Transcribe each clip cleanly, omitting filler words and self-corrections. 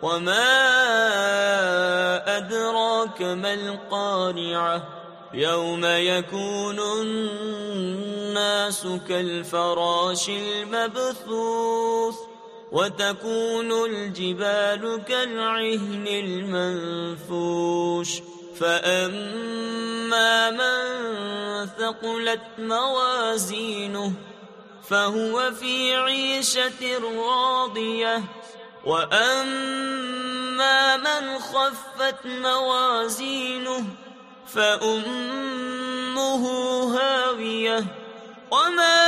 وما أدراك ما القارعة يوم يكون الناس كالفراش المبثوث وتكون الجبال كالعهن المنفوش فأما من ثقلت موازينه فهو في عيشة راضية وَأَمَّا مَنْ خَفَّتْ مَوَازِينُهُ فَأُمُّهُ هَاوِيَةٌ وَمَا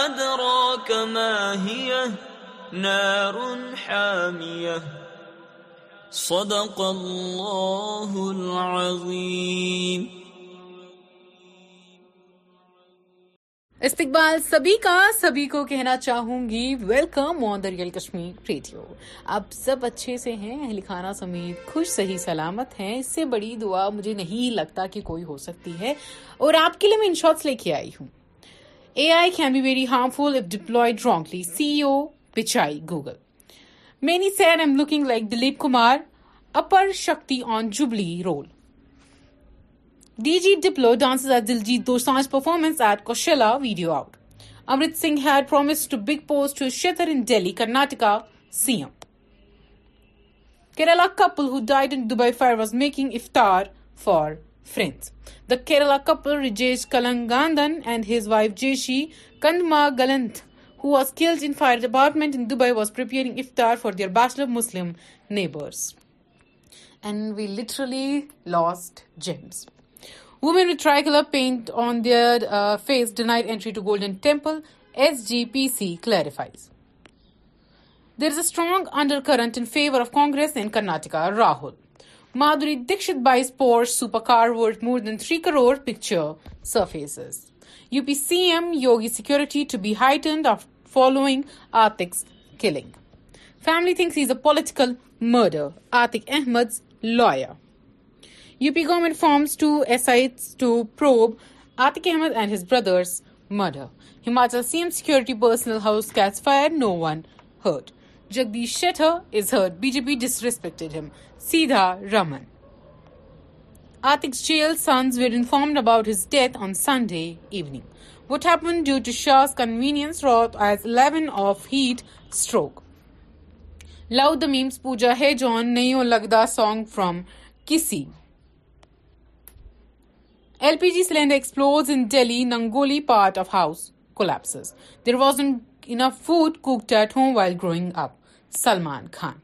أَدْرَاكَ مَا هِيَهْ نَارٌ حَامِيَةٌ. صدق اللہ العظیم. استقبال سبھی کا, سبھی کو کہنا چاہوں گی welcome on the real Kashmir radio. آپ سب اچھے سے ہیں, اہل خانہ سمیت خوش صحیح سلامت ہیں, اس سے بڑی دعا مجھے نہیں لگتا کہ کوئی ہو سکتی ہے. اور آپ کے لیے میں ان شارٹس لے کے آئی ہوں. AI can be very harmful if deployed wrongly. CEO Pichai Google. Many said I'm looking like Dilip Kumar, Upper Shakti on Jubilee role. DG Diplo dances at Diljit Dosanjh's performance at Coachella, video out. Amit Singh had promised to big pose to Shekhar in Delhi, Karnataka, CM. Kerala couple who died in Dubai fire was making iftar for friends. The Kerala couple Rajesh Kalangandhan and his wife Jayashi Galant, who was killed in fire department in Dubai, was preparing iftar for their bachelor Muslim neighbors. And we literally lost gems. Women with tricolor paint on their face denied entry to Golden Temple, SGPC clarifies. There is a strong undercurrent in favor of Congress in Karnataka, Rahul. Madhuri Dixit buys Porsche supercar worth more than 3 crore, picture surfaces. UP CM Yogi security to be heightened after following Atiq's killing. Family thinks he is a political murder, Atiq Ahmed's lawyer. UP government forms 2 SIs to probe Atiq Ahmed and his brother's murder. Himachal CM security personnel house catch fire, no one hurt. Jagdish Shetter is hurt. BJP disrespected him. Sidha Raman. Atiq's jail sons were informed about his death on Sunday evening. What happened due to Shah's convenience wrought as 11 of heat stroke. Loud the memes, Pooja Hai John, Nayo Lagda song from Kisi. LPG cylinder explodes in Delhi, Nangoli part of house collapses. There wasn't enough food cooked at home while growing up, Salman Khan.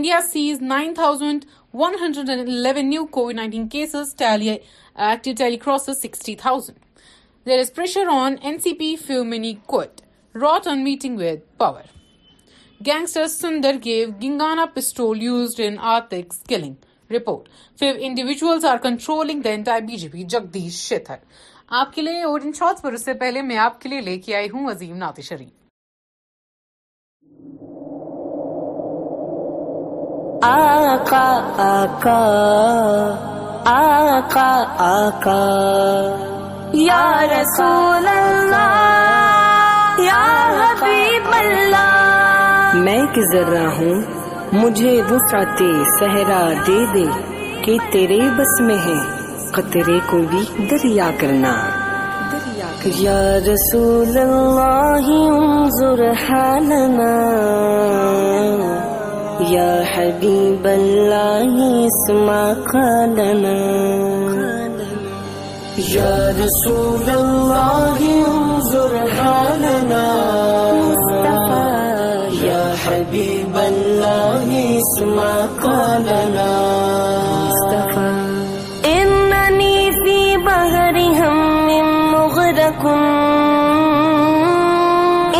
India sees 9,111 new COVID-19 cases, tally active tally crosses 60,000. There is pressure on NCP Filmini quit, wrought on meeting with power. Gangster Sundar gave Gingana pistol used in Atiq's killing. Report. 5 individuals are controlling the entire BJP, Jagdish Shetter. آپ کے لیے اور ان shorts پر اس سے پہلے میں آپ کے لیے لے کے آئی ہوں عظیم نعت شریف. آقا آقا آقا آقا یا رسول اللہ یا حبیب اللہ. میں کہ ذرہ ہوں, مجھے وسعت صحرا دے دے کہ تیرے بس میں ہے قطرے کو بھی دریا کرنا. یا رسول اللہ انظر حالنا, یا حبیب اللہ اسمع قالنا. یا رسول اللہ انظر حالنا, یا حبیب اللہ اسمع قالنا. اننی فی بحر ہم مغرق,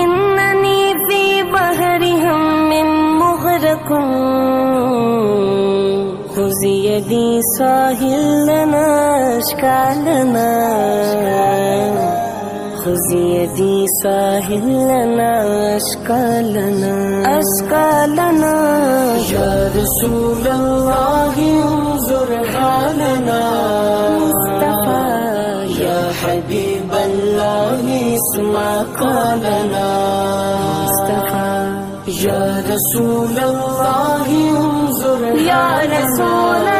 اننی فی بحر ہم مغرق, خذ یدی سا هلنا اشكالنا خذ يدي ساهل لنا اشكالنا اشكالنا يا رسول الله انظر حالنا مصطفى يا حبيب الله اسمع قالنا مصطفى يا رسول الله انظر يا رسول الله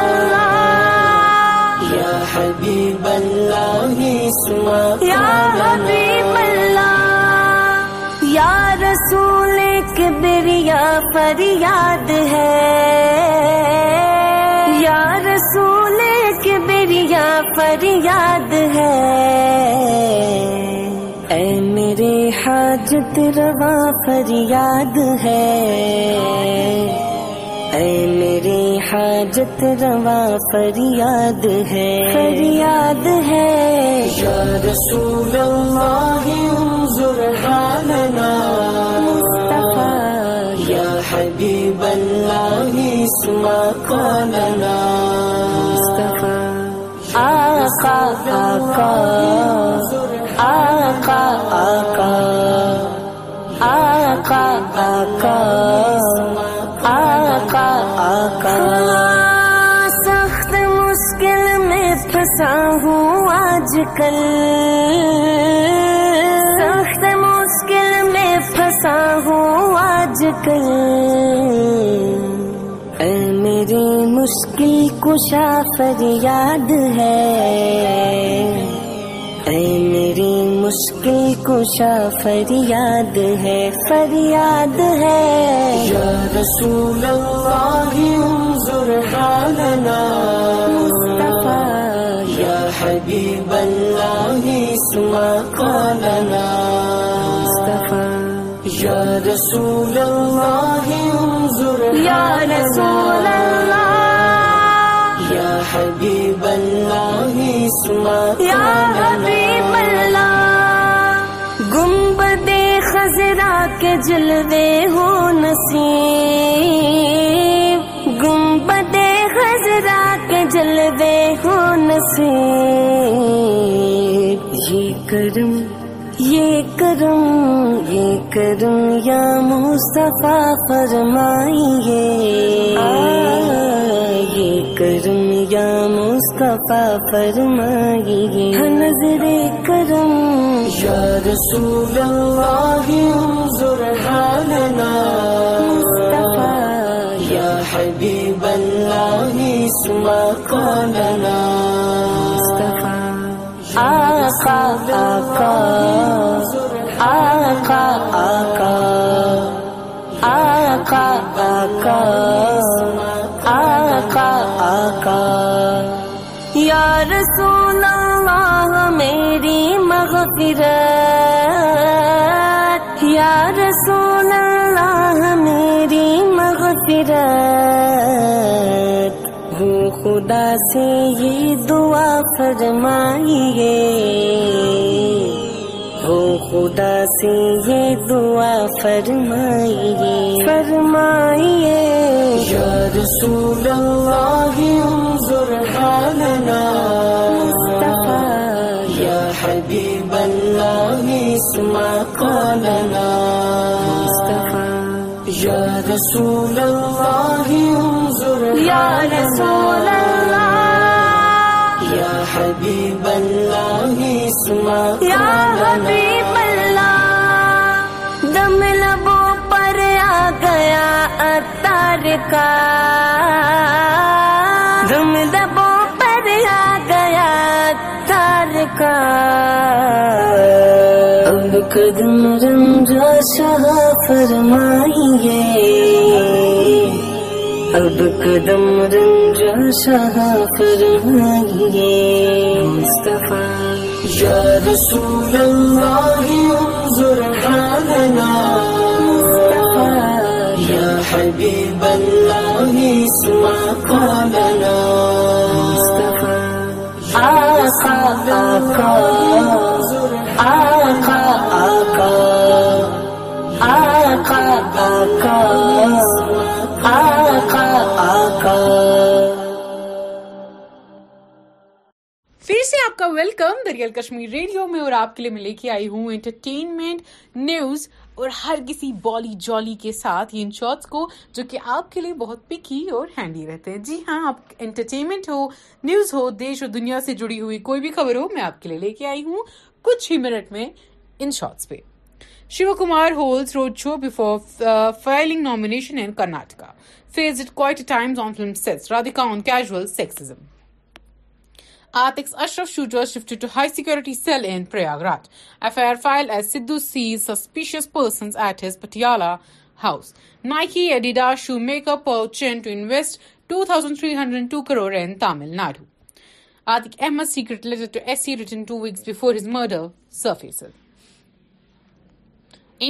يا حبيب الله اسمع يا حبيب الله يا رسول کبریا فریاد ہے یا رسول کبریا فریاد ہے اے میرے حاجت روا فریاد ہے اے میرے حاجت روا فریاد ہے فریاد ہے یا رسول اللہ انظر حالنا مصطفیٰ یا حبیب اللہ اسمع قولنا مصطفیٰ آقا آقا آقا آقا آقا آقا آقا آقا سخت مشکل میں پھنسا ہوں آج کل سخت مشکل میں پھنسا ہوں آج کل اے میرے مشکل کشا فریاد ہے اے میری مشکل کشا فریاد ہے فریاد ہے یا رسول اللہ انظر حالنا مصطفیٰ یا حبیب اللہ اسمع قولنا مصطفیٰ یا رسول اللہ انظر یا رسول اللہ حبیب اللہ اسمع یا حبیب اللہ گنبد خضرا کے جلوے ہو نصیب گنبد خضرا کے جلوے ہو نصیب یہ کرم یہ کرم یہ کرم یا مصطفیٰ فرمائیے یہ کرم یا مصطفیٰ فرمائیے نظر کرم یا رسول اللہ انظر حالنا مصطفیٰ یا حبیب اللہ اسمع قولنا مصطفیٰ آقا آقا آقا آقا آقا آقا آقا آقا یا رسول اللہ میری مغفرت یا رسول اللہ میری مغفرت ہو خدا سے یہ دعا فرمائیے ہو خدا سے یہ دعا فرمائیے فرمائیے یا رسول اللہ انظر حالنا مصطفیٰ یا حبیب اللہ اسمع قولنا مصطفیٰ یا رسول اللہ انظر یا رسول اللہ یا حبیب اللہ اسمع یا حبیب اللہ دم لبوں پر آ گیا اتار کا دم لبوں پر آ گیا اتار کا اب قدم رمضا شاہ فرمائیے اب قدم رمضا شاہ فرمائیے مصطفیٰ یا رسول اللہ انظر حالنا یا حبیب اللہ اسمع قولنا مصطفیٰ آقا آقا آقا آقا آقا آقا آقا آقا پھر سے آپ کا ویلکم دریال کشمیر ریڈیو میں، اور آپ کے لیے میں لے کے آئی ہوں انٹرٹینمنٹ، نیوز اور ہر کسی بالی جالی کے ساتھ ان شارٹس کو جو کہ آپ کے لیے بہت پکی اور ہینڈی رہتے ہیں. جی ہاں، آپ انٹرٹینمنٹ ہو، نیوز ہو، دیش اور دنیا سے جڑی ہوئی کوئی بھی خبر ہو، میں آپ کے لیے لے کے آئی ہوں کچھ ہی منٹ میں ان شارٹس پہ. Shiv Kumar holds road show before filing nomination in Karnataka, phase it quite a times on film sets, Radhika on casual sexism. Atiq's Ashraf shooter shifted to high security cell in Prayagraj. FIR filed as Sidhu sees suspicious persons at his Patiala house. Nike, Adidas shoemaker Pouchin to invest 2,302 crore in Tamil Nadu. Atiq Ahmed's secret letter to SC written 2 weeks before his murder surfaces.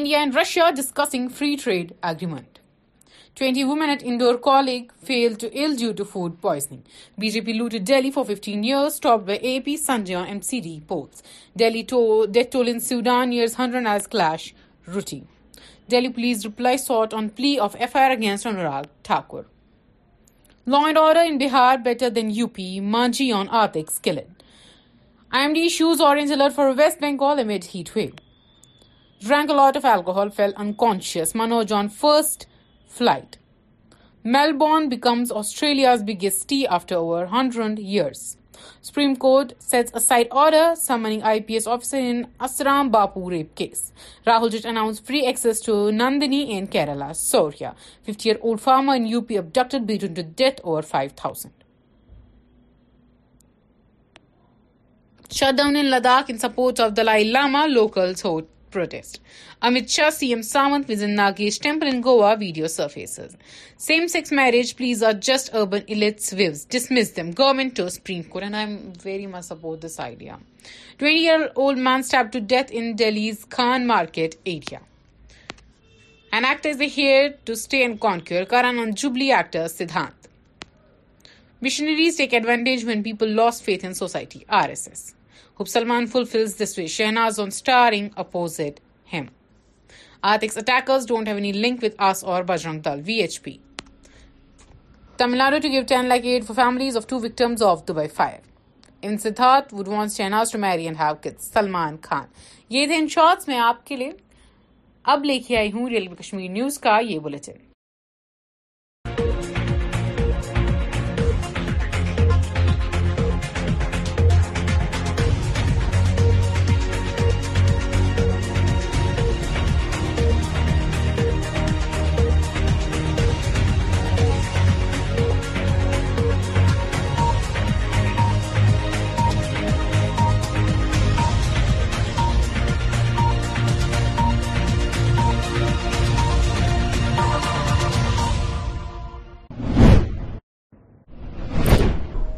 India and Russia discussing free trade agreement. 20 women at Indore college failed to ill due to food poisoning. BJP looted Delhi for 15 years, stopped by AP, Sanjay MCD polls. Delhi death toll in Sudan years 100 as clash routine. Delhi police reply sought on plea of FIR against Anurag Thakur. Law and order in Bihar better than UP, Manji on Atiq's killing. IMD issues orange alert for West Bengal amid heat wave. Drank a lot of alcohol, fell unconscious. Manoj on first flight. Melbourne becomes Australia's biggest tea after over 100 years. Supreme Court sets aside order summoning IPS officer in Asram Bapu rape case. Rahul Jit announced free access to Nandini in Kerala, Soria. 50-year-old farmer in UP abducted, beaten to death over 5,000. Shutdown in Ladakh in support of Dalai Lama, locals hold protest. Amit Shah, CM Samant visit Nagesh temple in Goa, video surfaces. Same-sex marriage pleas are just urban elites' whims. Dismiss them. Government to Supreme Court. And I very much support this idea. 20-year-old man stabbed to death in Delhi's Khan Market area. An actor is here to stay and conquer. Karan on Jubilee actor Siddhant. Missionaries take advantage when people lost faith in society. RSS. Hope Salman fulfills this wish. Shehnaz on starring opposite him. Atiq's attackers don't have any link with us or Bajrang Dal. VHP. Tamil Nadu to give 10 lakh aid for families of two victims of Dubai fire. In Siddharth would want Shehnaz to marry and have kids. Salman Khan. Ye the in shorts mein aap ke liye. Ab leke aayi hoon Real Kashmir News ka ye bulletin.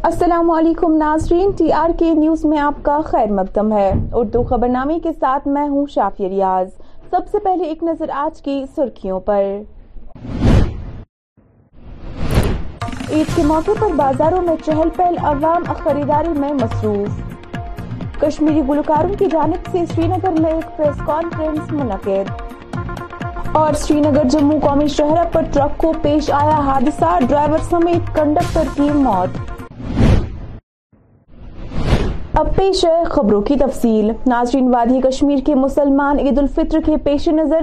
السلام علیکم ناظرین، T R کے news میں آپ کا خیر مقدم ہے. اردو خبرنامے کے ساتھ میں ہوں شافی ریاض. سب سے پہلے ایک نظر آج کی سرخیوں پر. عید کے موقع پر بازاروں میں چہل پہل، عوام خریداری میں مصروف. کشمیری گلوکاروں کی جانب سے سرینگر میں ایک پریس کانفرنس منعقد. اور سرینگر جموں قومی شاہراہ پر ٹرک کو پیش آیا حادثہ، ڈرائیور سمیت کنڈکٹر کی موت. اب پیش ہے خبروں کی تفصیل. ناظرین، وادی کشمیر کے مسلمان عید الفطر کے پیش نظر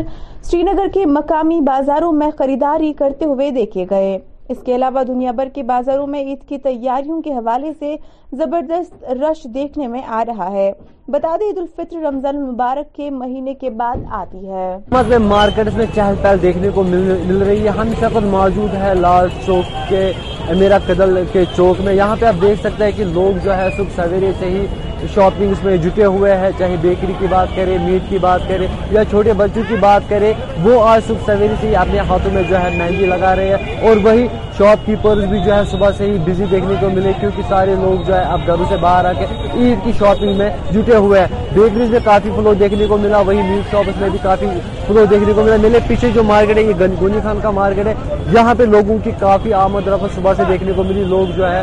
سری نگر کے مقامی بازاروں میں خریداری کرتے ہوئے دیکھے گئے. اس کے علاوہ دنیا بھر کے بازاروں میں عید کی تیاریوں کے حوالے سے زبردست رش دیکھنے میں آ رہا ہے. بتا دیں، عید الفطر رمضان المبارک کے مہینے کے بعد آتی ہے. مارکیٹس میں چہل پہل دیکھنے کو مل رہی ہے. ہم سب موجود ہے لال چوک کے میرا قدل کے چوک میں. یہاں پہ آپ دیکھ سکتے ہیں کہ لوگ جو ہے صبح سویرے سے ہی شاپنگس میں جٹے ہوئے ہیں. چاہے بیکری کی بات کریں، میٹ کی بات کریں یا چھوٹے بچوں کی بات کریں، وہ آج صبح سویرے سے ہی اپنے ہاتھوں میں جو ہے مہندی لگا رہے ہیں. اور وہی شاپ کیپرز بھی جو ہے صبح سے ہی بزی دیکھنے کو ملے، کیونکہ سارے لوگ جو ہے اب گھروں سے باہر آ کے عید کی شاپنگ میں جٹے ہوئے ہیں. بیکریز میں کافی فلو دیکھنے کو ملا، وہی میٹ شاپس میں بھی کافی فلو دیکھنے کو ملا. میرے پیچھے جو مارکیٹ ہے یہ گنج گنجی خان کا مارکیٹ ہے. یہاں پہ لوگوں کی کافی آمد رفت صبح سے دیکھنے کو ملی. لوگ جو ہے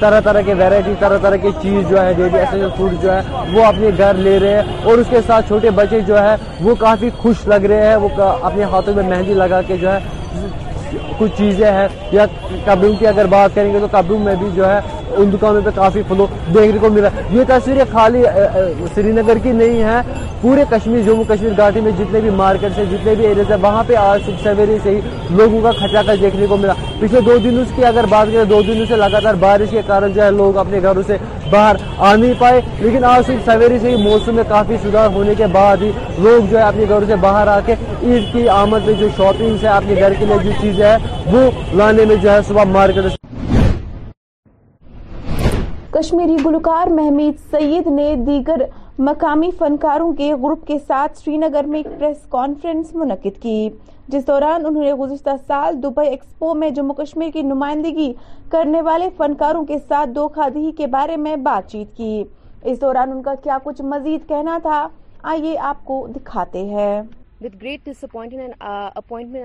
طرح طرح کے ویرائٹی، طرح طرح کی چیز جو ہے ڈیلی ایسنشیل فوڈ جو ہے وہ اپنے گھر لے رہے ہیں. اور اس کے ساتھ چھوٹے بچے جو ہے وہ کافی خوش لگ رہے ہیں. وہ اپنے ہاتھوں میں مہندی لگا کے جو ہے کچھ چیزیں ہیں. یا کبوں کی اگر بات کریں گے تو کبوں میں بھی جو ہے ان دکانوں پہ کافی فلو دیکھنے کو ملا. یہ تصویریں خالی سری نگر کی نہیں ہیں, پورے کشمیر جموں کشمیر گھاٹی میں جتنے بھی مارکیٹس ہیں جتنے بھی ایریز ہیں وہاں پہ آج صبح سویرے سے ہی لوگوں کا کھچاکا دیکھنے کو ملا. پچھلے دو دنوں کی اگر بات کریں, دو دنوں سے لگاتار بارش کے کارن جو ہے لوگ اپنے گھروں سے باہر آ نہیں پائے, لیکن آج صبح سویرے سے ہی موسم میں کافی سدھار ہونے کے بعد ہی لوگ جو ہے اپنے گھروں سے باہر آ کے عید کی آمد میں جو شاپنگس ہیں اپنے گھر کے لیے جو چیزیں ہیں وہ لانے میں جو ہے صبح مارکیٹ. کشمیری گلوکار محمید سید نے دیگر مقامی فنکاروں کے گروپ کے ساتھ سری نگر میں ایک پریس کانفرنس منعقد کی, جس دوران انہوں نے گزشتہ سال دبئی ایکسپو میں جموں کشمیر کی نمائندگی کرنے والے فنکاروں کے ساتھ دھوکھادہی کے بارے میں بات چیت کی. اس دوران ان کا کیا کچھ مزید کہنا تھا, آئیے آپ کو دکھاتے ہیں. With great disappointment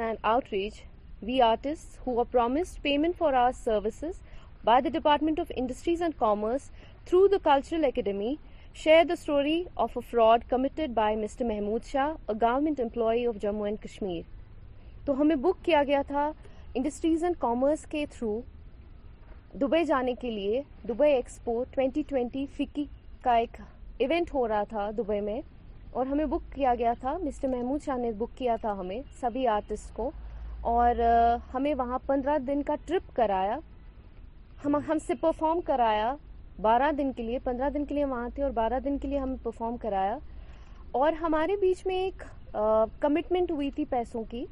and outrage, we artists who were promised payment for our services by the Department of Industries and Commerce through the Cultural Academy share the story of a fraud committed by Mr. Mahmood Shah, a government employee of Jammu and Kashmir. To hame book kiya gaya tha Industries and Commerce ke through Dubai jaane ke liye. Dubai Expo 2020 FICCI ka ek event ho raha tha Dubai mein aur hame book kiya gaya tha. Mr. Mahmood Shah ne book kiya tha hame sabhi artists ko aur hame wahan 15 din ka trip karaya, ہم سے perform کرایا 12 دن کے لیے. 15 دن کے لیے وہاں تھے اور 12 دن کے لیے ہم پرفارم کرایا, اور ہمارے بیچ میں ایک کمٹمنٹ ہوئی تھی پیسوں کی,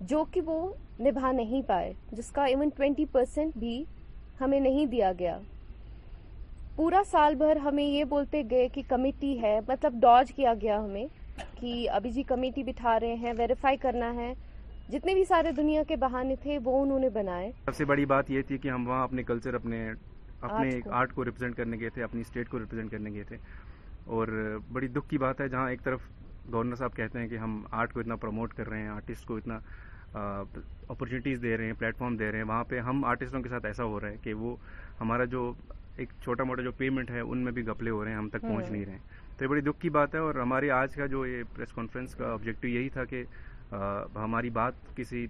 جو کہ وہ نبھا نہیں پائے, جس کا ایون 20% بھی ہمیں نہیں دیا گیا. پورا سال بھر ہمیں یہ بولتے گئے کہ کمیٹی ہے, مطلب ڈاج کیا گیا ہمیں کہ ابھی جی کمیٹی بٹھا رہے ہیں, ویریفائی کرنا ہے. جتنے بھی سارے دنیا کے بہانے تھے وہ انہوں نے بنائے. سب سے بڑی بات یہ تھی کہ ہم وہاں اپنے کلچر اپنے آرٹ کو ریپرزینٹ کرنے گئے تھے, اپنی اسٹیٹ کو ریپرزینٹ کرنے گئے تھے, اور بڑی دکھ کی بات ہے جہاں ایک طرف گورنر صاحب کہتے ہیں کہ ہم آرٹ کو اتنا پروموٹ کر رہے ہیں, آرٹسٹ کو اتنا اپرچونیٹیز دے رہے ہیں, پلیٹ فارم دے رہے ہیں, وہاں پہ ہم آرٹسٹوں کے ساتھ ایسا ہو رہا ہے کہ وہ ہمارا جو ایک چھوٹا موٹا جو پیمنٹ ہے ان میں بھی گھپلے ہو رہے ہیں, ہم تک پہنچ نہیں رہے ہیں. تو یہ بڑی دکھ کی بات ہے, اور ہمارے آج کا جو یہ پریس کانفرنس کا آبجیکٹو یہی تھا کہ ہماری بات کسی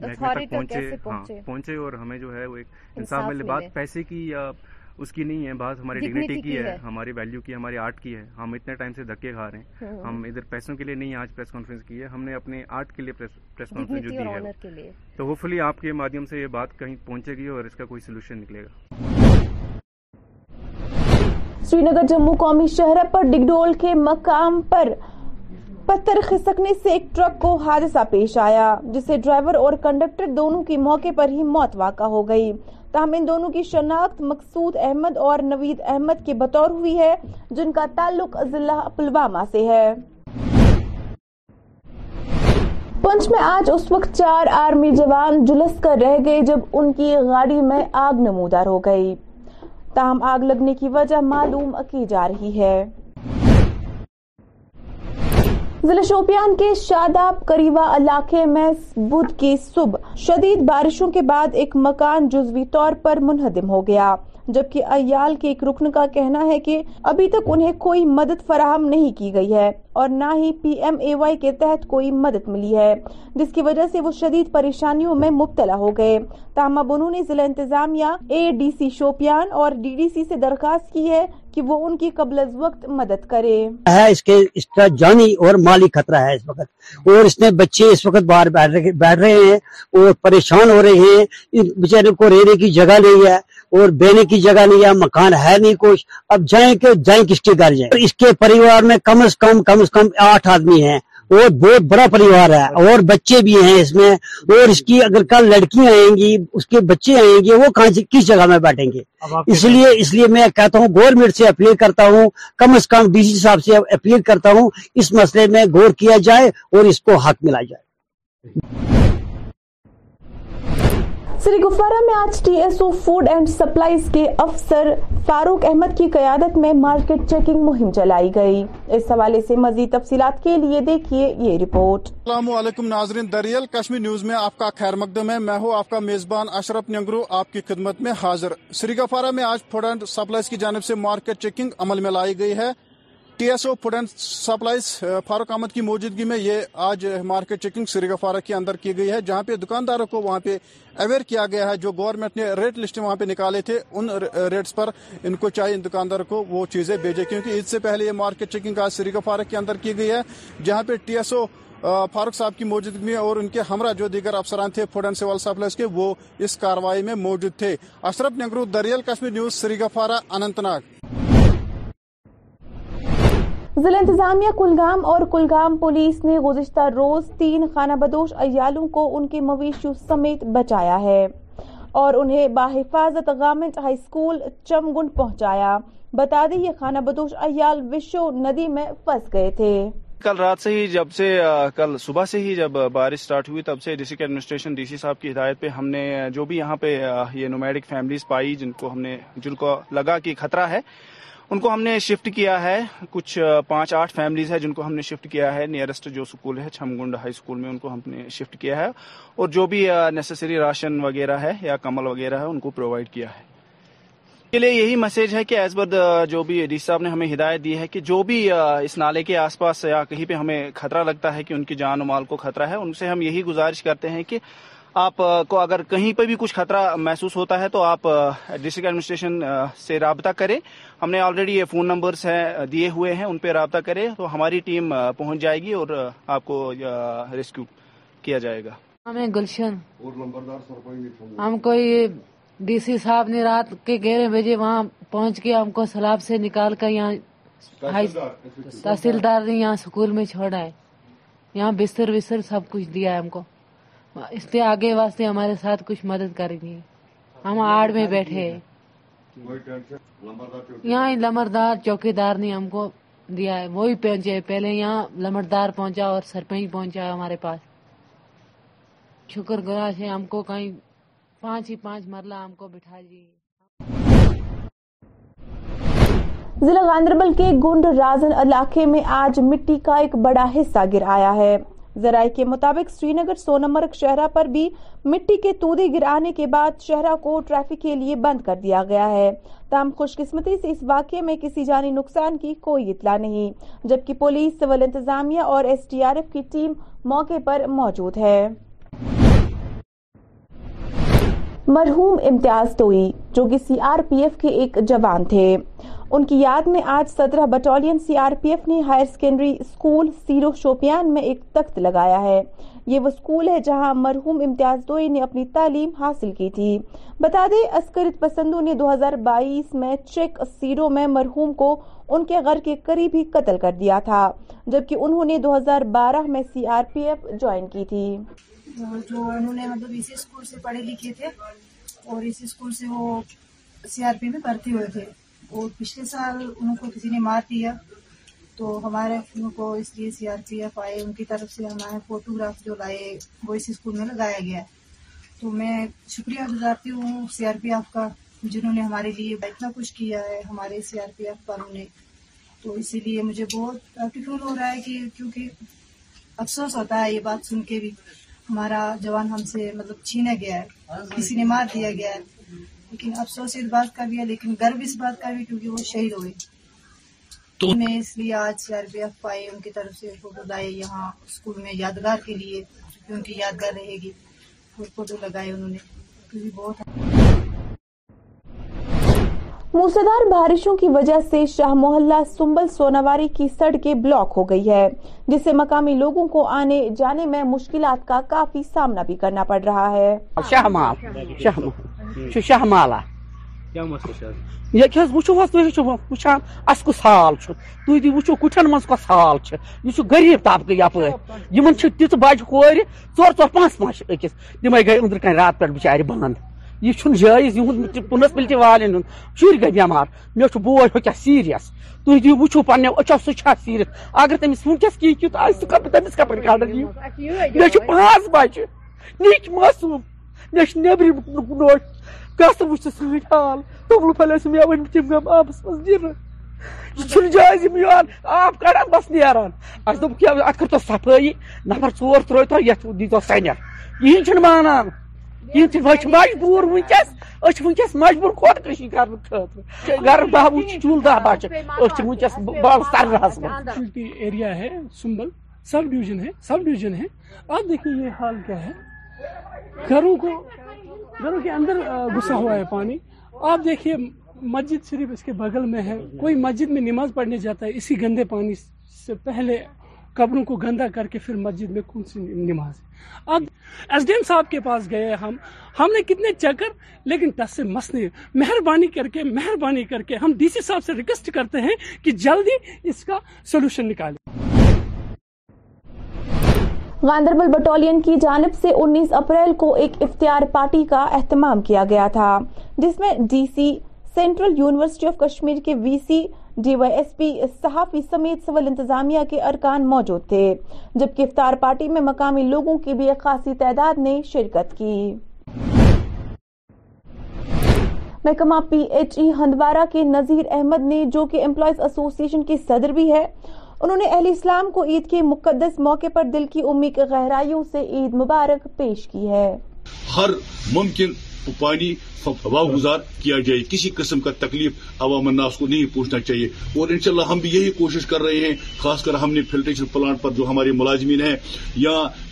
محکمے تک پہنچے اور ہمیں جو ہے وہ ایک انصاف ملے. بات پیسے کی یا اس کی نہیں ہے, بات ہماری ڈگنیٹی کی ہے, ہماری ویلیو کی, ہماری آرٹ کی ہے. ہم اتنے ٹائم سے دھکے کھا رہے ہیں, ہم ادھر پیسوں کے لیے نہیں آج پریس کانفرنس کی ہے, ہم نے اپنے آرٹ کے لیے پریس کانفرنس جو دی ہے. تو ہوپ فلی آپ کے مادھیم سے یہ بات کہیں پہنچے گی اور اس کا کوئی سولوشن نکلے گا. سری نگر جموں قومی شاہراہ پر ڈگڈول کے مقام پر پتھر خسکنے سے ایک ٹرک کو حادثہ پیش آیا, جسے ڈرائیور اور کنڈکٹر دونوں کی موقع پر ہی موت واقع ہو گئی. تاہم ان دونوں کی شناخت مقصود احمد اور نوید احمد کے بطور ہوئی ہے, جن کا تعلق ضلع پلوامہ سے ہے. پنچ میں آج اس وقت 4 آرمی جوان جلس کر رہ گئے جب ان کی گاڑی میں آگ نمودار ہو گئی, تاہم آگ لگنے کی وجہ معلوم کی جا رہی ہے. ضلع شوپیان کے شاداب قریبہ علاقے میں بدھ کی صبح شدید بارشوں کے بعد ایک مکان جزوی طور پر منہدم ہو گیا, جبکہ عیال کے ایک رکن کا کہنا ہے کہ ابھی تک انہیں کوئی مدد فراہم نہیں کی گئی ہے اور نہ ہی پی ایم اے وائی کے تحت کوئی مدد ملی ہے, جس کی وجہ سے وہ شدید پریشانیوں میں مبتلا ہو گئے. تاہم اب انہوں نے ضلع انتظامیہ اے ڈی سی شوپیان اور ڈی ڈی سی سے درخواست کی ہے کہ وہ ان کی قبل از وقت مدد کرے. اس کا جانی اور مالی خطرہ ہے اس وقت, اور اس نے بچے اس وقت باہر بیٹھ رہے ہیں اور پریشان ہو رہے ہیں. ان بیچارے کو رہنے کی جگہ نہیں ہے اور بہنے کی جگہ نہیں ہے, مکان ہے نہیں کچھ. اب جائیں کس کے گھر جائیں؟ اس کے پریوار میں کم از کم 8 آدمی ہیں اور بہت بڑا پریوار ہے, اور بچے بھی ہیں اس میں. اور اس کی اگر کل لڑکیاں آئیں گی, اس کے بچے آئیں گے, وہ کس جگہ میں بیٹھیں گے؟ اس لیے میں کہتا ہوں گورنمنٹ سے اپیل کرتا ہوں, کم از کم ڈی سی صاحب سے اپیل کرتا ہوں, اس مسئلے میں غور کیا جائے اور اس کو حق ملا جائے. سریگفارہ میں آج T S O food and supplies کے افسر فاروق احمد کی قیادت میں مارکیٹ چیکنگ مہم چلائی گئی. اس حوالے سے مزید تفصیلات کے لیے دیکھیے یہ رپورٹ. السلام علیکم ناظرین, دریال کشمیر نیوز میں آپ کا خیر مقدم ہے. میں ہوں آپ کا میزبان اشرف ننگرو آپ کی خدمت میں حاضر. سریگفارہ میں آج فوڈ اینڈ سپلائیز کی جانب سے مارکیٹ چیکنگ عمل میں لائی گئی ہے. T S O food and supplies Farooq Ahmad کی موجودگی میں یہ آج مارکیٹ چیکنگ سریگفارہ کے اندر کی گئی ہے, جہاں پہ دکانداروں کو وہاں پہ اویئر کیا گیا ہے. جو گورنمنٹ نے ریٹ لسٹ وہاں پہ نکالے تھے ان ریٹس پر ان کو چاہیے ان دکانداروں کو وہ چیزیں بیچے, کیونکہ اس سے پہلے یہ مارکیٹ چیکنگ آج سریگفارہ کے اندر کی گئی ہے, جہاں پہ ٹی ایس او فاروق صاحب کی موجودگی میں اور ان کے ہمراہ جو دیگر افسران تھے فوڈ اینڈ سیول سپلائز کے وہ اس کارروائی میں موجود تھے. اشرف ننگرو, دریال کشمیر نیوز, سریگفارہ, اننتناگ. ضلع انتظامیہ کلگام اور کلگام پولیس نے گزشتہ روز 3 خانہ بدوش عیالوں کو ان کے مویشیوں سمیت بچایا ہے اور انہیں باحفاظت گورنمنٹ ہائی اسکول چمگنڈ پہنچایا. بتا دیں یہ خانہ بدوش عیال وشو ندی میں پھنس گئے تھے. کل رات سے ہی جب سے کل صبح سے ہی جب بارش سٹارٹ ہوئی تب سے ڈسٹرکٹ ایڈمنسٹریشن ڈی سی صاحب کی ہدایت پہ ہم نے جو بھی یہاں پہ یہ نومیڈک فیملیز پائی جن کو لگا کہ خطرہ ہے ان کو ہم نے شفٹ کیا ہے. کچھ 5-8 فیملیز ہیں جن کو ہم نے شفٹ کیا ہے نیئرسٹ جو سکول ہے چمگنڈ ہائی اسکول میں ان کو ہم نے شفٹ کیا ہے, اور جو بھی نیسیسری راشن وغیرہ ہے یا کمل وغیرہ ہے ان کو پرووائڈ کیا ہے. کے لیے یہی میسج ہے کہ ایز پر جو بھی ڈی سی صاحب نے ہمیں ہدایت دی ہے کہ جو بھی اس نالے کے آس پاس یا کہیں پہ ہمیں خطرہ لگتا ہے کہ ان کی جان و مال کو خطرہ ہے, ان سے ہم یہی گزارش کرتے ہیں کہ آپ کو اگر کہیں پہ بھی کچھ خطرہ محسوس ہوتا ہے تو آپ ڈسٹرکٹ ایڈمنسٹریشن سے رابطہ کریں. ہم نے آلریڈی یہ فون نمبرز ہیں دیے ہوئے ہیں, ان پہ رابطہ کریں تو ہماری ٹیم پہنچ جائے گی اور آپ کو ریسکیو کیا جائے گا. ہم نے گلشن ہم کو یہ ڈی سی صاحب نے رات کے 11 بجے وہاں پہنچ کے ہم کو سلاب سے نکال کر یہاں تحصیلدار نے یہاں سکول میں چھوڑا ہے. یہاں بستر وستر سب کچھ دیا ہے ہم کو, اس کے آگے واسطے ہمارے ساتھ کچھ مدد کریں گے. ہم آڑ میں بیٹھے یہاں لمردار چوکیدار نے ہم کو دیا ہے, وہی پہنچے. پہلے یہاں لمردار پہنچا اور سرپنچ پہنچا ہمارے پاس. شکر گزار ہے ہم کو کہیں 5 مرلہ ہم کو بٹھا دی. ضلع گاندربل کے گنڈ رازن علاقے میں آج مٹی کا ایک بڑا حصہ گر آیا ہے. ذرائع کے مطابق سری نگر سونمرگ شہرہ پر بھی مٹی کے تودے گرانے کے بعد شہرہ کو ٹریفک کے لیے بند کر دیا گیا ہے. تاہم خوش قسمتی سے اس واقعے میں کسی جانی نقصان کی کوئی اطلاع نہیں, جبکہ پولیس, سول انتظامیہ اور ایس ڈی آر ایف کی ٹیم موقع پر موجود ہے. مرحوم امتیاز توئی جو کہ سی آر پی ایف کے ایک جوان تھے, ان کی یاد میں آج 17 battalion C R P F نے ہائر سیکنڈری اسکول سیرو شوپیان میں ایک تخت لگایا ہے. یہ وہ اسکول ہے جہاں مرحوم امتیاز دوئی نے اپنی تعلیم حاصل کی تھی. بتا دیں عسکریت پسندوں نے 2022 میں چیک سیرو میں مرحوم کو ان کے گھر کے قریب ہی قتل کر دیا تھا, جبکہ انہوں نے 2012 میں C R P F join کی تھی. جو انہوں نے اسی اسکول سے پڑھے لکھے تھے اور اسی اسکول سے وہ سی آر پی میں بھرتی ہوئے تھے, اور پچھلے سال ان کو کسی نے مار دیا تو ہمارے ان کو اس لیے سی آر پی ایف آئے ان کی طرف سے ہمارے فوٹوگراف جو لائے وہ اس اسکول میں لگایا گیا. تو میں شکریہ گزارتی ہوں سی آر پی ایف کا جنہوں نے ہمارے لیے اتنا کچھ کیا ہے ہمارے سی آر پی ایف والوں نے. تو اسی لیے مجھے بہت پرٹیفل ہو رہا ہے کہ کیونکہ افسوس ہوتا ہے یہ بات سن کے بھی ہمارا جوان ہم سے چھینا گیا ہے, کسی نے مار دیا گیا ہے, لیکن افسوس اس بات کا بھی ہے لیکن گرو اس بات کا بھی کیونکہ وہ شہید ہوئے. تو میں اس لیے آج سی آر پی ایف پائے ان کی طرف سے فوٹو لائے یہاں اسکول میں یادگار کے لیے ان کی یادگار رہے گی, فوٹو لگائے انہوں نے کیونکہ بہت. موسلادھار بارشوں کی وجہ سے شاہ محلہ سنبل سوناواری کی سڑکیں بلاک ہو گئی ہے, جس سے مقامی لوگوں کو آنے جانے میں مشکلات کا کافی سامنا بھی کرنا پڑ رہا ہے. غریب طبقہ یپر یمن تیت بچہ کور 4-5 اکس تمے گئی اندر کن رات پہ بچار بند. یہ چھن جائز یہد ملٹی والن شر گئی بیمار, مے بوے ہو سیریس تھی دِیو وچھو پنو اچھو سا سیریس اگر تمس ونکس کھین تیت آئی سہ تمس کپر کھڑی. مے 5 بچہ نک معصوم, مے نبر نوش کس وچھ سن حال تبل پھلس مے ون تم گم آبس مز گر. یہ چھن جائز یار آب کڑان بس نیران اس دب کیا ات کر تو صفائی نفر 4 ترو تو یت دی تو سینر یہ چھن مانان. مجبور ونکس مجبور خودکشی کرنے خاطر گھر بہو چول دہ بچہ ونکس بال سرگرس ایریا ہے سنبل سب ڈویژن ہے آپ دیکھیں یہ حال کیا ہے. گھروں کے اندر گھسا ہوا ہے پانی. آپ دیکھیے مسجد صرف اس کے بغل میں ہے, کوئی مسجد میں نماز پڑھنے جاتا ہے اسی گندے پانی سے پہلے قبروں کو گندا کر کے پھر مسجد میں کون سی نماز ہے. اب ایس ڈی ایم صاحب کے پاس گئے ہم نے کتنے چکر, لیکن دس سے مس نہیں. مہربانی کر کے ہم ڈی سی صاحب سے ریکویسٹ کرتے ہیں کہ جلدی اس کا سولوشن نکالیں. گاندربل بٹالین کی جانب سے 19 اپریل کو ایک افطار پارٹی کا اہتمام کیا گیا تھا, جس میں D C, central university of Kashmir کے V C, D Y S P, صحافی سمیت سول انتظامیہ کے ارکان موجود تھے, جبکہ افطار پارٹی میں مقامی لوگوں کی بھی ایک خاصی تعداد نے شرکت کی. محکمہ پی ایچ ای ہندوارہ کے نذیر احمد نے, جو کہ امپلائیز ایسوسی ایشن کے صدر بھی ہے, انہوں نے اہل اسلام کو عید کے مقدس موقع پر دل کی امید گہرائیوں سے عید مبارک پیش کی ہے. ہر ممکن پانی واگزار کیا جائے, کسی قسم کا تکلیف عوام الناس کو نہیں پہنچنا چاہیے, اور انشاءاللہ ہم بھی یہی کوشش کر رہے ہیں. خاص کر ہم نے فلٹریشن پلانٹ پر جو ہمارے ملازمین ہیں, یا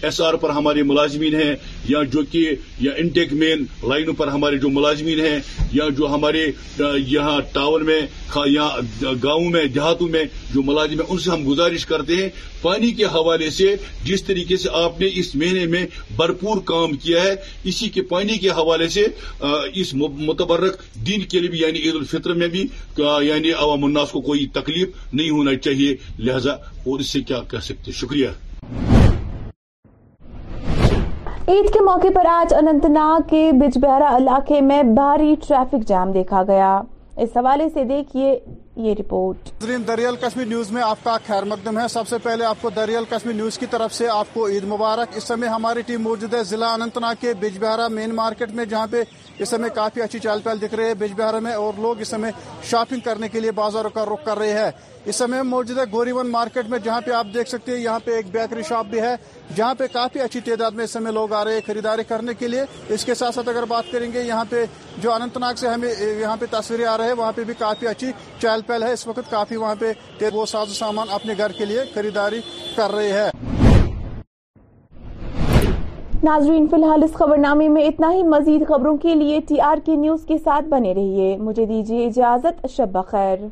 ایس آر پر ہمارے ملازمین ہیں, یا جو کہ یا انٹیک مین لائنوں پر ہمارے جو ملازمین ہیں, یا جو ہمارے یہاں ٹاؤن میں, یہاں گاؤں میں, دیہاتوں میں جو ملازم ہیں, ان سے ہم گزارش کرتے ہیں پانی کے حوالے سے جس طریقے سے آپ نے اس مہینے میں بھرپور کام کیا ہے, اسی کے پانی کے حوالے سے اس متبرک دین کے لیے بھی یعنی عید الفطر میں بھی یعنی عوام الناس کو کوئی تکلیف نہیں ہونا چاہیے, لہذا اور اس سے کیا کہہ سکتے. شکریہ. عید کے موقع پر آج اننتناگ کے بجبہرا علاقے میں بھاری ٹریفک جام دیکھا گیا. اس حوالے سے دیکھیے یہ رپورٹ. دریال کشمیر نیوز میں آپ کا خیر مقدم ہے. سب سے پہلے آپ کو دریال کشمیر نیوز کی طرف سے آپ کو عید مبارک. اس سمے ہماری ٹیم موجود ہے ضلع اننتناگ کے بجبہرا مین مارکیٹ میں, جہاں پہ اس سمے کافی اچھی چال پہل دکھ رہی ہے بجبہرا میں, اور لوگ اس سمے شاپنگ کرنے کے لیے بازاروں کا رخ کر رہے ہیں. اس سمے موجود ہے گوریون مارکیٹ میں, جہاں پہ آپ دیکھ سکتے ہیں یہاں پہ ایک بیکری شاپ بھی ہے, جہاں پہ کافی اچھی تعداد میں اس سمے لوگ آ رہے ہیں خریداری کرنے کے لیے. اس کے ساتھ ساتھ اگر بات کریں گے یہاں پہ جو اننتناگ سے ہمیں یہاں پہ تصویریں آ رہے ہیں, وہاں پہ بھی کافی اچھی چال پہل ہے. اس وقت کافی وہاں پہ وہ ساز و سامان اپنے گھر کے لیے خریداری کر رہے ہیں. ناظرین فی الحال اس خبر نامے میں اتنا ہی. مزید خبروں کے لیے ٹی آر کے نیوز کے ساتھ بنے رہیے. مجھے دیجیے اجازت, شب بخیر.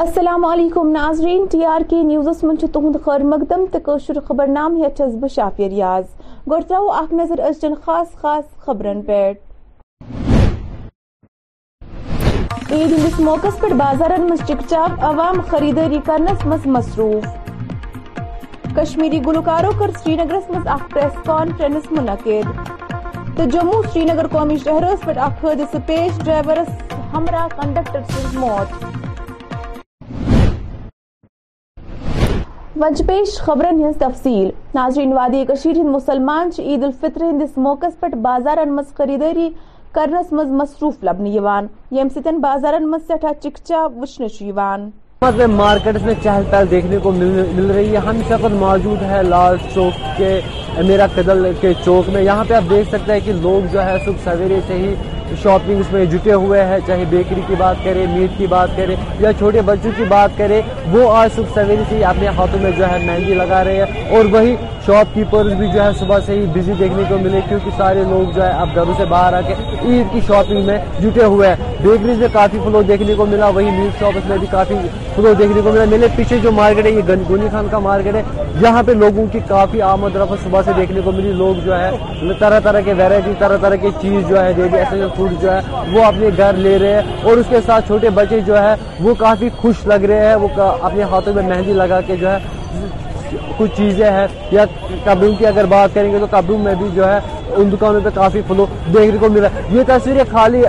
السلام علیکم ناظرین, ٹی آر کے نیوزس من تہد خیر مقدم تو خبر نام ہس بہ شافی ریاض. گو ترو اخ نظر ازچن خاص خاص خبرن پہ. عید ہندس موقع پہ بازارن مز چکچاپ, عوام خریداری کرنس مز مصروف. کشمیری گلوکاروں کر سری نگرس مز اخ پریس کانفرنس منعقد. تو جموں سری نگر قومی شہرس پہ اخ حادثہ پیش, ڈرائیورس ہمراہ کنڈکٹر سن موت. وج پیش خبرن ہز تفصیل. ناظرین وادی کشمیر ہند مسلمان عید الفطر ہندس موقع پہ بازارن مز خریداری کرنس مز مصروف لبن یوان, یم ستن بازارن مز سٹھا چکچا وچھن چھ یوان. مارکیٹس میں چہل پہل دیکھنے کو مل رہی ہے. ہم اس وقت موجود ہے لال چوک کے, میرا قدل کے چوک میں. یہاں پہ آپ دیکھ سکتے ہیں کہ لوگ جو ہے صبح سویرے سے ہی شاپنگز میں جٹے ہوئے ہیں, چاہے بیکری کی بات کریں, میٹ کی بات کریں یا چھوٹے بچوں کی بات کریں, وہ آج صبح سویرے سے اپنے ہاتھوں میں جو ہے مہندی لگا رہے ہیں. اور وہی شاپ کیپرز بھی جو ہے صبح سے ہی بزی دیکھنے کو ملے, کیونکہ سارے لوگ جو ہے اب گھروں سے باہر آ کے عید کی شاپنگ میں جٹے ہوئے ہیں. بیکریز میں کافی فلو دیکھنے کو ملا, وہی میٹ شاپس میں بھی کافی فلو دیکھنے کو ملا. میرے پیچھے جو مارکیٹ ہے یہ گنج گنجی خان کا مارکیٹ ہے, یہاں پہ لوگوں کی کافی آمد رفت صبح سے دیکھنے کو ملی. لوگ جو ہے طرح طرح کے ویرائٹی, طرح طرح کے چیز جو ہے ڈیلی ایسے فوڈ جو ہے وہ اپنے گھر لے رہے ہیں, اور اس کے ساتھ چھوٹے بچے جو ہے وہ کافی خوش لگ رہے ہیں. وہ اپنے ہاتھوں میں مہندی لگا کے جو ہے کچھ چیزیں ہیں. یا کبڈوم کی اگر بات کریں گے تو کبڈوم میں بھی جو ہے ان دکانوں پہ کافی فلو دیکھنے کو ملا. یہ تصویریں خالی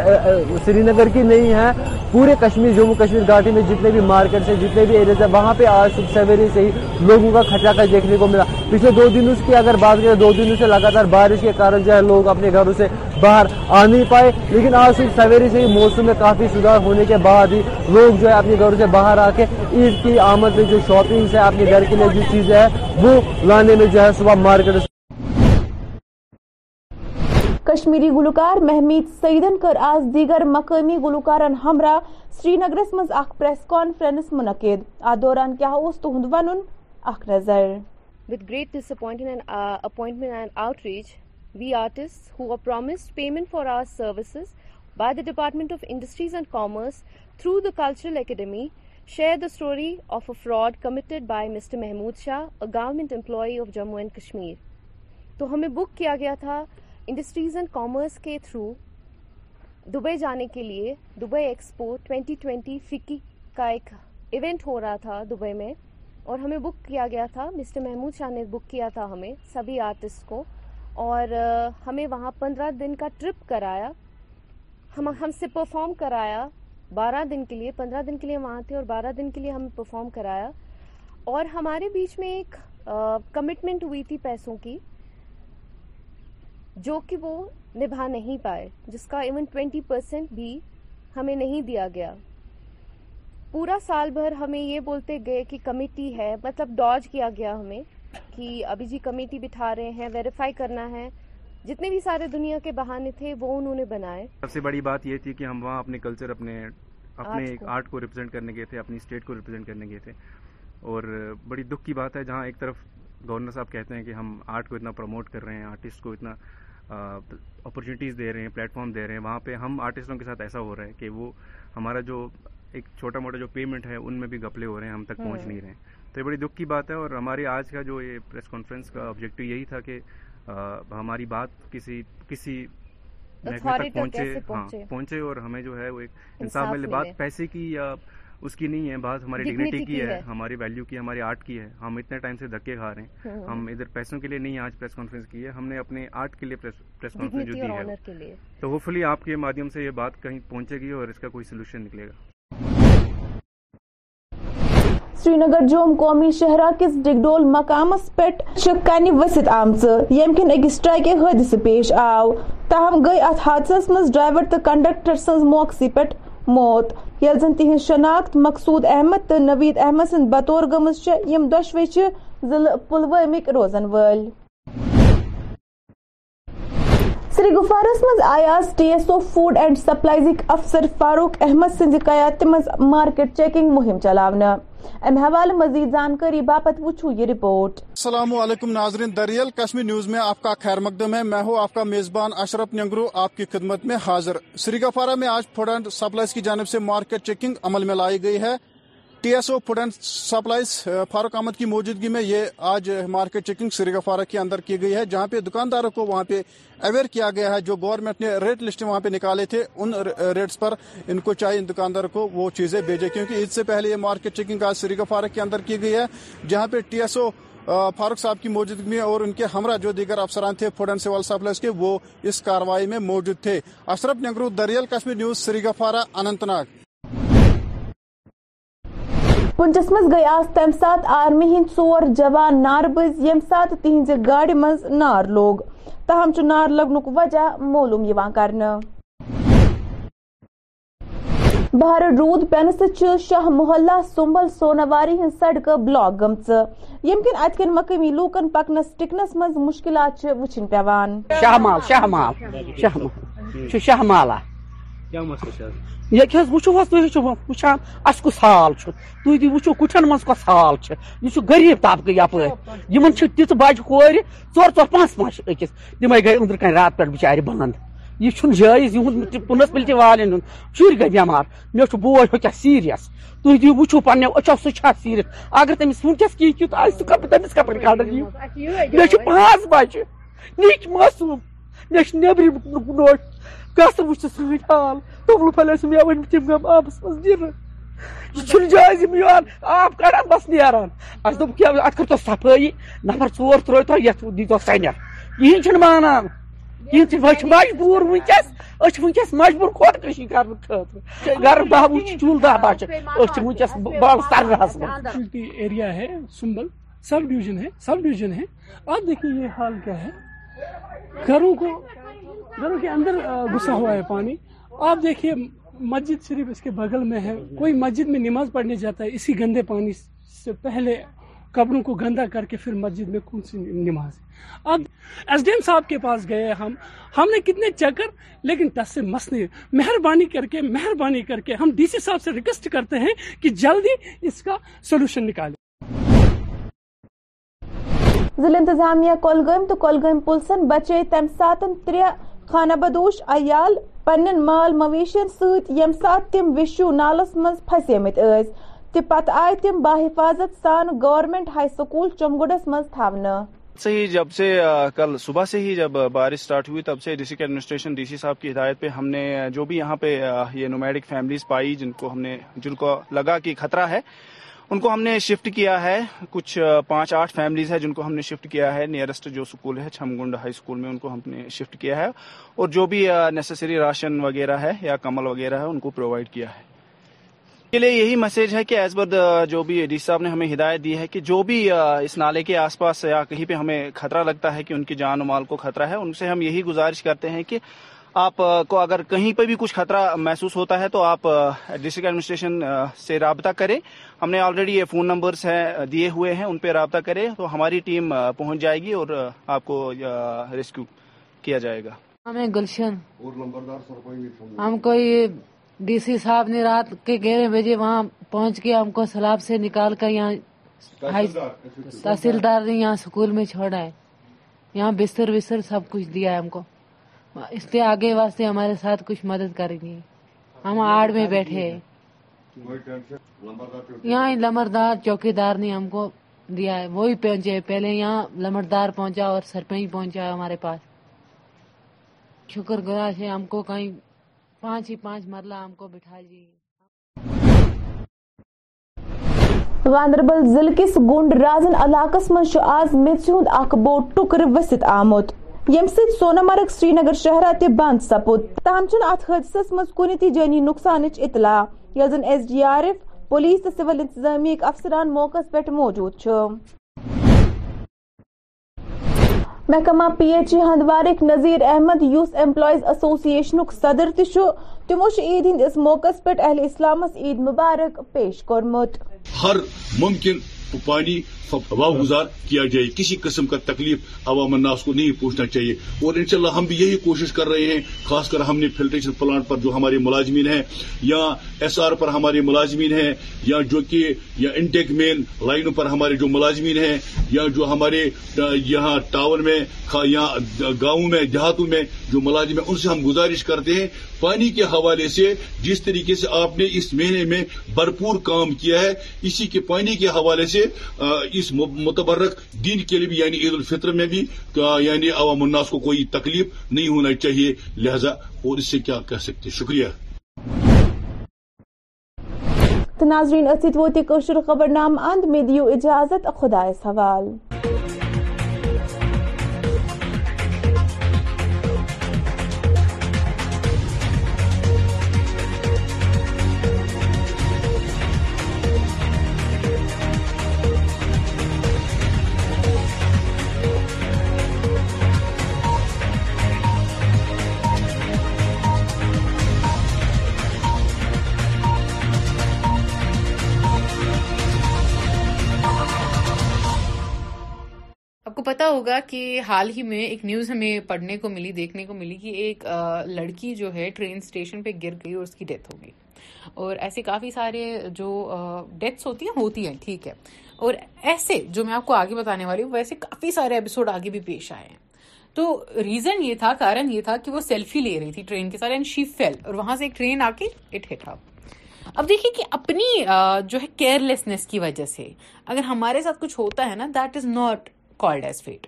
سری نگر کی نہیں ہیں, پورے کشمیر جموں کشمیر گھاٹی میں جتنے بھی مارکیٹس ہیں, جتنے بھی ایریز ہیں, وہاں پہ آج صبح سویرے سے ہی لوگوں کا کھچاکا دیکھنے کو ملا. پچھلے 2 دنوں کی اگر بات کریں, 2 دنوں سے لگاتار بارش کے کارن جو ہے لوگ اپنے گھروں سے باہر آ نہیں پائے, لیکن آج صبح سویرے سے ہی موسم میں کافی سدھار ہونے کے بعد ہی لوگ جو ہے اپنے گھروں سے باہر آ کے عید کی آمد میں جو شاپنگس ہیں, اپنے گھر کے لیے جو چیزیں ہیں وہ لانے میں جو ہے صبح مارکیٹ. کشمیری گلوکار محمید سعیدن کر آز دیگر مقامی گلوکارن ہمراہ سری نگرس مز اخ پریس کانفرنس منعقد. ات دوران کیا اوس تہند ونن اخ نظر. With great disappointment and outrage, we artists who were promised payment for our services by the Department of Industries and Commerce through the Cultural Academy share the story of a fraud committed by Mr. Mahmood Shah, a government employee of Jammu and Kashmir. تو ہمیں بک کیا گیا تھا industries and commerce کے through Dubai جانے کے لیے. Dubai expo 2020 فکی کا ایک ایونٹ ہو رہا تھا دبئی میں, اور ہمیں بک کیا گیا تھا. مسٹر محمود شاہ نے بک کیا تھا ہمیں سبھی آرٹسٹ کو, اور ہمیں وہاں 15 دن کا ٹرپ کرایا, ہم سے پرفارم کرایا 12 دن کے لیے. 15 دن کے لیے وہاں تھے اور 12 دن کے لیے ہمیں پرفارم کرایا, اور ہمارے بیچ میں ایک کمٹمنٹ ہوئی تھی پیسوں کی, جو کہ وہ نبھا نہیں پائے, جس کا ایون 20% بھی ہمیں نہیں دیا گیا. پورا سال بھر ہمیں یہ بولتے گئے کہ کمیٹی ہے, مطلب ڈاج کیا گیا ہمیں کہ ابھی جی کمیٹی بٹھا رہے ہیں, ویریفائی کرنا ہے. جتنے بھی سارے دنیا کے بہانے تھے وہ انہوں نے بنائے. سب سے بڑی بات یہ تھی کہ ہم وہاں اپنے کلچر, اپنے آرٹ کو ریپرزینٹ کرنے گئے تھے, اپنی اسٹیٹ کو ریپرزینٹ کرنے گئے تھے. اور بڑی دکھ کی بات ہے, جہاں ایک طرف گورنر صاحب کہتے ہیں کہ ہم آرٹ کو اتنا پروموٹ کر رہے ہیں, آرٹسٹ کو اتنا اپرچونیٹیز دے رہے ہیں, پلیٹ فارم دے رہے ہیں, وہاں پہ ہم آرٹسٹوں کے ساتھ ایسا ہو رہا ہے کہ وہ ہمارا جو ایک چھوٹا موٹا جو پیمنٹ ہے ان میں بھی گھپلے ہو رہے ہیں, ہم تک پہنچ نہیں رہے ہیں. تو یہ بڑی دکھ کی بات ہے. اور ہماری آج کا جو یہ پریس کانفرنس کا آبجیکٹو یہی تھا کہ ہماری بات کسی محکمے تک پہنچے, اور ہمیں جو ہے وہ ایک انصاف ملے. بات پیسے کی یا اس کی نہیں ہے, بات ہماری ڈگنیٹی کی ہے, ہماری ویلیو کی, ہماری آرٹ کی ہے. ہم اتنے ٹائم سے دھکے کھا رہے ہیں, ہم ادھر پیسوں کے لیے نہیں آج پریس کانفرنس کی ہے, ہم نے اپنے آرٹ کے لیے پریس کانفرنس جو دی ہے. تو ہوپ فلی آپ کے مادھیم سے یہ بات کہیں پہنچے گی اور اس کا کوئی سولوشن نکلے گا. سری نگر جوم قومی شہرہ کس ڈگڈول مقامس پٹ شکانہ وسط آمت یم کن اکس ٹرک حادثہ پیش آو, تاہم گئی ات حادثہ مز ڈرائیور تو کنڈکٹر سن موقع پہ موت, یل زن تہذ شناخت مقصود احمد تو نوید احمد سند بطور گمز, یم دشوے ضلع پلوامک روزن ول. سریگفارس مز آیا T S O food and سپلائزک افسر فاروق احمد سند قیادت مز مارکیٹ چیکنگ مہم چلانا. ام حوالہ مزید جانکاری باپت وچھو یہ رپورٹ. السلام علیکم ناظرین, دریال کشمیر نیوز میں آپ کا خیر مقدم ہے. میں ہوں آپ کا میزبان اشرف ننگرو آپ کی خدمت میں حاضر. سریگفارا میں آج فوڈ اینڈ سپلائز کی جانب سے مارکیٹ چیکنگ عمل میں لائی گئی ہے. T S O food and supplies Farooq Ahmad کی موجودگی میں یہ آج مارکیٹ چیکنگ سریگفارا کے اندر کی گئی ہے, جہاں پہ دکانداروں کو وہاں پہ اویئر کیا گیا ہے. جو گورنمنٹ نے ریٹ لسٹ وہاں پہ نکالے تھے ان ریٹس پر ان کو چاہیے ان دکانداروں کو وہ چیزیں بیچے, کیونکہ اس سے پہلے یہ مارکیٹ چیکنگ آج سریگفارا کے اندر کی گئی ہے, جہاں پہ ٹی ایس او فاروق صاحب کی موجودگی میں اور ان کے ہمراہ جو دیگر افسران تھے فوڈ اینڈ سیول سپلائز کے وہ اس کاروائی میں موجود تھے. اشرف ننگرو, دریال کشمیر نیوز, سریگفارا, اننتناگ. پنچس مز گئی آز تم سات آرمی ہند 4 جوان نار بز, یم سات تہذ گاڑی مز نار لوگ, تاہم چھ نار لگنک وجہ معلوم یوان کرنا. بھارت رود پینہ سہ شاہ محلہ سنبل سوناواری ہند سڑک بلاک گمت, یم کن ات کن مقامی لوکن پکنس ٹکنس مز مشکلات وچھن پیوان. شاہ مال کیا مسئلہ یہ وچو وچان اس کس حال تھی وچو کٹھن مز کس حال یہ غریب طبقہ یپر تیت بچہ کور ٹور ٹور پانچ پانچ اکس تمے گئی اندر کن رات پہ بچار بند یہ جائز یہ پنسپلٹی والن شر گئی بیمار میرے بوجھ ہو سیریس تھی وچو پنو اچھو سا سیریس اگر تمس ونکس کی تیت آس تمس کپر کھانا میرے پانچ بچہ نک معصوم میرے نبر نوٹ قصر وچ سن حال تبل پھلس مے ون تم غم آبس مز دن یہ چھ جائز میان آپ کڑا بس نیران اس دب کیا ات کرتو صفائی نفر ژور ترو تو یت دیتو سنر یہ چھن مانان یہ چھ وچ مجبور ونکس اچھ ونکس مجبور کھوٹ کشی کرن خاطر گھر بابو چول دا بچ اچھ ونکس بال سر ہس ایریا ہے سنبل سب ڈویژن ہے آپ دیکھیں یہ حال کیا ہے گھروں کے اندر گھسا ہوا ہے پانی. آپ دیکھیے مسجد صرف اس کے بغل میں ہے, کوئی مسجد میں نماز پڑھنے جاتا ہے اسی گندے پانی سے پہلے کپڑوں کو گندا کر کے پھر مسجد میں کون سی نماز ہے. اب ایس ڈی ایم صاحب کے پاس گئے ہم نے کتنے چکر لیکن ٹس سے مس نہیں. مہربانی کر کے ہم ڈی سی صاحب سے ریکویسٹ کرتے ہیں کہ جلدی اس کا سولوشن نکالیں. ضلع انتظامیہ کولگم تو کولگم پلسن بچے تمہ سات ترے خانہ بدوش عیال پنن مال مویشین ست یم سات تم وشو نالس مز پھسیمت ایس تہ پتہ آئے تم باحفاظت سان گورنمنٹ ہائی سکول چمگڈس مز تھاونہ. سے ہی جب سے کل صبح سے ہی جب بارش سٹارٹ ہوئی تب سے ڈسٹرکٹ ایڈمنسٹریشن ڈی سی صاحب کی ہدایت پہ ہم نے جو بھی یہاں پہ یہ نومیڈک فیملیز پائی جن کو لگا کہ خطرہ ہے ان کو ہم نے شفٹ کیا ہے. کچھ 5-8 فیملیز ہیں جن کو ہم نے شفٹ کیا ہے نیئرسٹ جو سکول ہے چھمگنڈ ہائی سکول میں ان کو ہم نے شفٹ کیا ہے اور جو بھی نیسیسری راشن وغیرہ ہے یا کمل وغیرہ ہے ان کو پرووائڈ کیا ہے. کے لیے یہی میسج ہے کہ ایز پر جو بھی ڈی سی صاحب نے ہمیں ہدایت دی ہے کہ جو بھی اس نالے کے آس پاس یا کہیں پہ ہمیں خطرہ لگتا ہے کہ ان کی جان و مال کو خطرہ ہے, ان سے ہم یہی گزارش کرتے ہیں کہ آپ کو اگر کہیں پہ بھی کچھ خطرہ محسوس ہوتا ہے تو آپ ڈسٹرکٹ ایڈمنسٹریشن سے رابطہ کریں. ہم نے آلریڈی یہ فون نمبرز ہیں دیے ہوئے ہیں, ان پہ رابطہ کریں تو ہماری ٹیم پہنچ جائے گی اور آپ کو ریسکیو کیا جائے گا. ہمیں گلشن ہم کو یہ ڈی سی صاحب نے رات کے 11 بجے وہاں پہنچ کے ہم کو سیلاب سے نکال کر یہاں تحصیلدار نے یہاں سکول میں چھوڑا ہے. یہاں بستر وستر سب کچھ دیا ہے ہم کو, اس لیے آگے واسطے ہمارے ساتھ کچھ مدد کریں گے. ہم آڑ میں بیٹھے یہاں لمردار چوکیدار نے ہم کو دیا ہے, وہی پہنچے. پہلے یہاں لمردار پہنچا اور سرپنچ پہنچا ہمارے پاس. شکر گزار ہے ہم کو کہیں 5 مرلہ ہم کو بٹھا دیے. گاندربل ضلع کس گنڈ رازن علاقس مز آج میژ ہند اخ بوڑ ٹکر ؤسِتھ آمت یم ست سونہ مرگ سری نگر شہرہ تہ بند سپود. تاہم چھ ات حادثس مز کن تہ جٲنی نقصانچ اطلاع ییٚلہِ زن S D R F police تہ سول انتظامی افسران موقع پہ موجود چھ. محکمہ پی ایچ ای ہندوارک نذیر احمد یوس ایمپلائیز ایسوسی ایشنک صدر تہ چھ, تمو چھ عید ہند اس موقع پہ اہل اسلامس عید مبارک پیش کورمت. ہر ممکن پانی واگزار کیا جائے, کسی قسم کا تکلیف عوام الناس کو نہیں پہنچنا چاہیے اور انشاءاللہ ہم بھی یہی کوشش کر رہے ہیں. خاص کر ہم نے فلٹریشن پلانٹ پر جو ہمارے ملازمین ہیں یا ایس آر پر ہمارے ملازمین ہیں یا جو کہ یا انٹیک مین لائنوں پر ہمارے جو ملازمین ہیں یا جو ہمارے یہاں ٹاؤن میں یا گاؤں میں دیہاتوں میں جو ملازم ہیں ان سے ہم گزارش کرتے ہیں پانی کے حوالے سے جس طریقے سے آپ نے اس مہینے میں بھرپور کام کیا ہے اسی کے پانی کے حوالے سے اس متبرک دین کے لیے بھی یعنی عید الفطر میں بھی یعنی عوام الناس کو کوئی تکلیف نہیں ہونا چاہیے لہذا اور اس سے کیا کہہ سکتے. شکریہ. تو ناظرین اسیت ووتی کوشر خبر نام اند میں دیو اجازت, خدا اس حوال. پتا ہوگا کہ حال ہی میں ایک نیوز ہمیں پڑھنے کو ملی, دیکھنے کو ملی کہ ایک لڑکی جو ہے ٹرین اسٹیشن پہ گر گئی اور اس کی ڈیتھ ہو گئی. اور ایسے کافی سارے جو ڈیتھس ہوتی ہیں ٹھیک ہے, اور ایسے جو میں آپ کو آگے بتانے والی ہوں ویسے کافی سارے ایپیسوڈ آگے بھی پیش آئے ہیں. تو ریزن یہ تھا, کارن یہ تھا کہ وہ سیلفی لے رہی تھی ٹرین کے ساتھ اینڈ شی فیل, اور وہاں سے ایک ٹرین آ کے اٹ ہٹ. اب دیکھیے کہ اپنی جو ہے کیئرلیسنس کی وجہ سے اگر ہمارے ساتھ کچھ ہوتا ہے نا, that is not called as fat,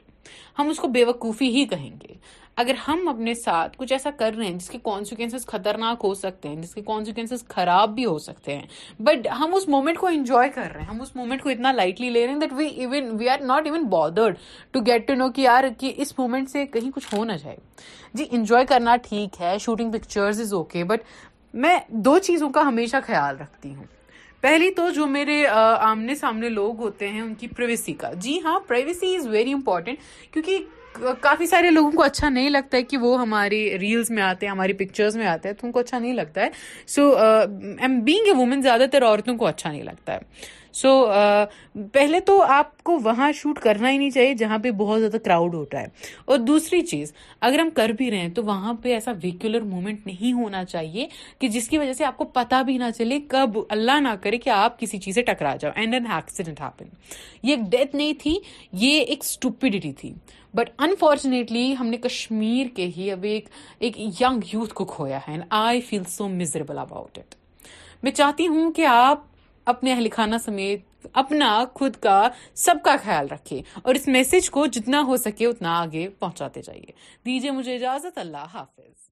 ہم اس کو بے وقوفی ہی کہیں گے. اگر ہم اپنے ساتھ کچھ ایسا کر رہے ہیں جس کے کانسیکوینسز خطرناک ہو سکتے ہیں, جس کے کانسیکوینسز خراب بھی ہو سکتے ہیں, بٹ ہم اس مومنٹ کو انجوائے کر رہے ہیں, ہم اس مومنٹ کو اتنا لائٹلی لے رہے ہیں that we are not even bothered to get to know کہ یار کہ اس مومنٹ سے کہیں کچھ ہو نہ جائے. جی انجوائے کرنا ٹھیک ہے, shooting pictures is okay, but میں دو چیزوں کا ہمیشہ خیال رکھتی ہوں. پہلی تو جو میرے آمنے سامنے لوگ ہوتے ہیں ان کی پرائیویسی کا. جی ہاں, پرائیویسی از ویری امپورٹنٹ, کیونکہ کافی سارے لوگوں کو اچھا نہیں لگتا ہے کہ وہ ہماری ریلز میں آتے ہیں, ہماری پکچرز میں آتے ہیں, تو ان کو اچھا نہیں لگتا ہے. سو بینگ اے وومن زیادہ تر عورتوں کو اچھا نہیں لگتا ہے. سو پہلے تو آپ کو وہاں شوٹ کرنا ہی نہیں چاہیے جہاں پہ بہت زیادہ کراؤڈ ہوتا ہے. اور دوسری چیز, اگر ہم کر بھی رہے ہیں تو وہاں پہ ایسا ویکولر موومنٹ نہیں ہونا چاہیے کہ جس کی وجہ سے آپ کو پتہ بھی نہ چلے کب, اللہ نہ کرے کہ آپ کسی چیز سے ٹکرا جاؤ اینڈ این ایکسیڈنٹ ہیپن. یہ ایک ڈیتھ نہیں تھی, یہ ایک اسٹوپیڈیٹی تھی, بٹ انفارچونیٹلی ہم نے کشمیر کے ہی اب ایک ینگ یوتھ کو کھویا ہے, and I feel so miserable about it. میں چاہتی ہوں کہ آپ اپنے اہل خانہ سمیت اپنا, خود کا, سب کا خیال رکھیں اور اس میسج کو جتنا ہو سکے اتنا آگے پہنچاتے جائیے. دیجیے مجھے اجازت, اللہ حافظ.